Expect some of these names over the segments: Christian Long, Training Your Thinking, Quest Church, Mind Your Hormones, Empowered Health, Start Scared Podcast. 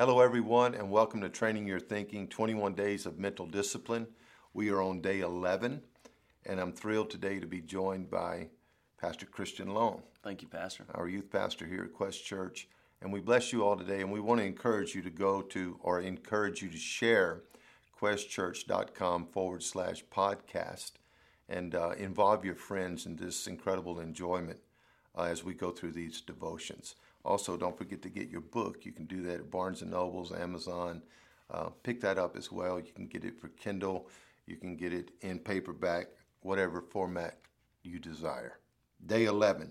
Hello everyone, and welcome to Training Your Thinking, 21 Days of Mental Discipline. We are on day 11, and I'm thrilled today to be joined by Pastor Christian Long. Thank you, Pastor. Our youth pastor here at Quest Church. And we bless you all today, and we want to encourage you to go to, or encourage you to share, questchurch.com/podcast, and involve your friends in this incredible enjoyment as we go through these devotions. Also, don't forget to get your book. You can do that at Barnes & Noble's, Amazon. Pick that up as well. You can get it for Kindle. You can get it in paperback, whatever format you desire. Day 11,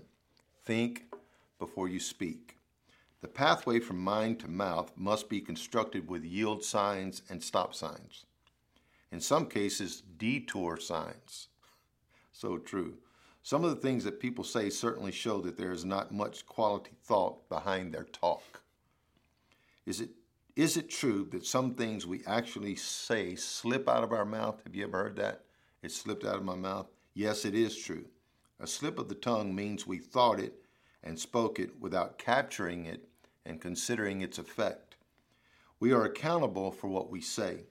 think before you speak. The pathway from mind to mouth must be constructed with yield signs and stop signs. In some cases, detour signs. So true. Some of the things that people say certainly show that there is not much quality thought behind their talk. Is it true that some things we actually say slip out of our mouth? Have you ever heard that? It slipped out of my mouth. Yes, it is true. A slip of the tongue means we thought it and spoke it without capturing it and considering its effect. We are accountable for what we say.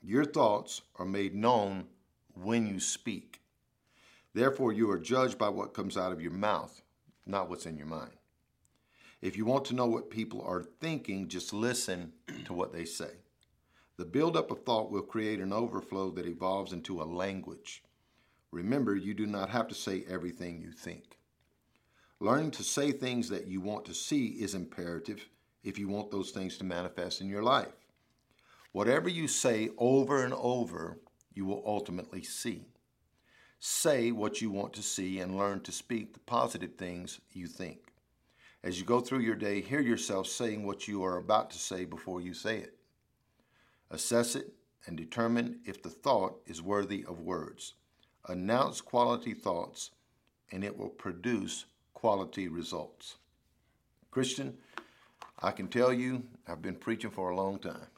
Your thoughts are made known when you speak. Therefore, you are judged by what comes out of your mouth, not what's in your mind. If you want to know what people are thinking, just listen to what they say. The buildup of thought will create an overflow that evolves into a language. Remember, you do not have to say everything you think. Learning to say things that you want to see is imperative if you want those things to manifest in your life. Whatever you say over and over, you will ultimately see. Say what you want to see and learn to speak the positive things you think. As you go through your day, hear yourself saying what you are about to say before you say it. Assess it and determine if the thought is worthy of words. Announce quality thoughts, and it will produce quality results. Christian, I can tell you, I've been preaching for a long time.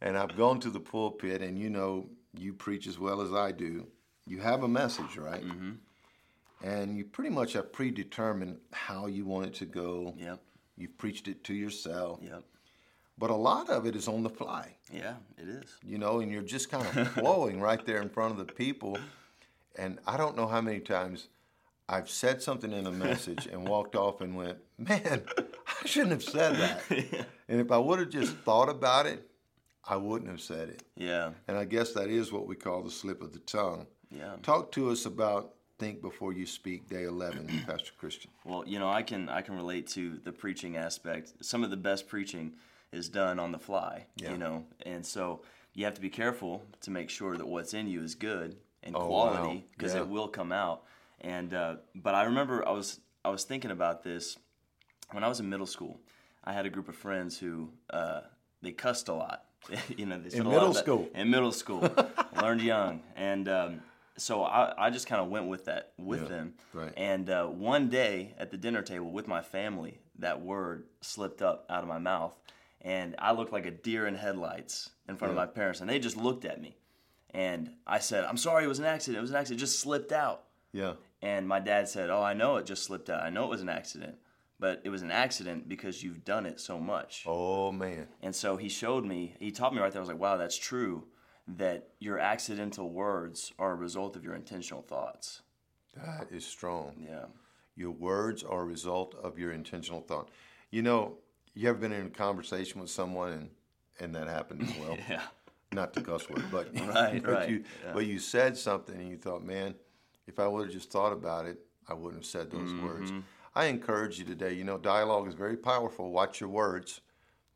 And I've gone to the pulpit, and you know, you preach as well as I do. You have a message, right? Mm-hmm. And you pretty much have predetermined how you want it to go. Yep. You've preached it to yourself. Yep. But a lot of it is on the fly. Yeah, it is. You know, and you're just kind of flowing right there in front of the people. And I don't know how many times I've said something in a message and walked off and went, man, I shouldn't have said that. Yeah. And if I would have just thought about it, I wouldn't have said it. Yeah. And I guess that is what we call the slip of the tongue. Yeah. Talk to us about Think Before You Speak, Day 11, Pastor Christian. Well, you know, I can relate to the preaching aspect. Some of the best preaching is done on the fly, yeah. You know. And so you have to be careful to make sure that what's in you is good and quality, because wow. Yeah. It will come out. And but I remember I was thinking about this when I was in middle school. I had a group of friends who they cussed a lot. You know, they in middle school. In middle school, learned young, and so I just kind of went with that with them. Right. And one day at the dinner table with my family, that word slipped up out of my mouth, and I looked like a deer in headlights in front of my parents, and they just looked at me, and I said, "I'm sorry, it was an accident. It was an accident. It just slipped out." Yeah. And my dad said, "Oh, I know it just slipped out. I know it was an accident." But it was an accident because you've done it so much. Oh, man. And so he taught me right there. I was like, wow, that's true, that your accidental words are a result of your intentional thoughts. That is strong. Yeah. Your words are a result of your intentional thought. You know, you ever been in a conversation with someone and that happened as well? Yeah. Not the cuss word, but, right, but, right. But you said something and you thought, man, if I would have just thought about it, I wouldn't have said those words. I encourage you today, you know, dialogue is very powerful. Watch your words.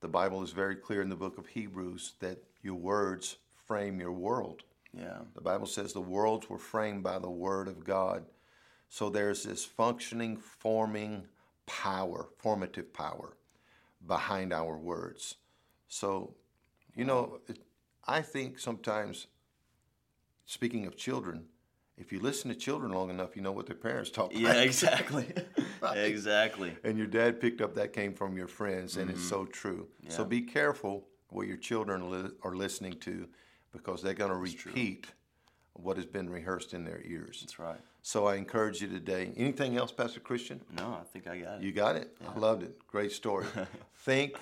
The Bible is very clear in the book of Hebrews that your words frame your world. Yeah. The Bible says the worlds were framed by the word of God. So there's this functioning, forming power, formative power behind our words. So, you know, I think sometimes, speaking of children, if you listen to children long enough, you know what their parents talk about. Yeah, exactly. Right? Exactly. And your dad picked up that came from your friends, and it's so true. Yeah. So be careful what your children are listening to, because they're going to repeat what has been rehearsed in their ears. That's right. So I encourage you today. Anything else, Pastor Christian? No, I think I got it. You got it? Yeah. I loved it. Great story. Think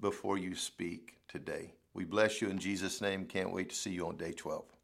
before you speak today. We bless you in Jesus' name. Can't wait to see you on day 12.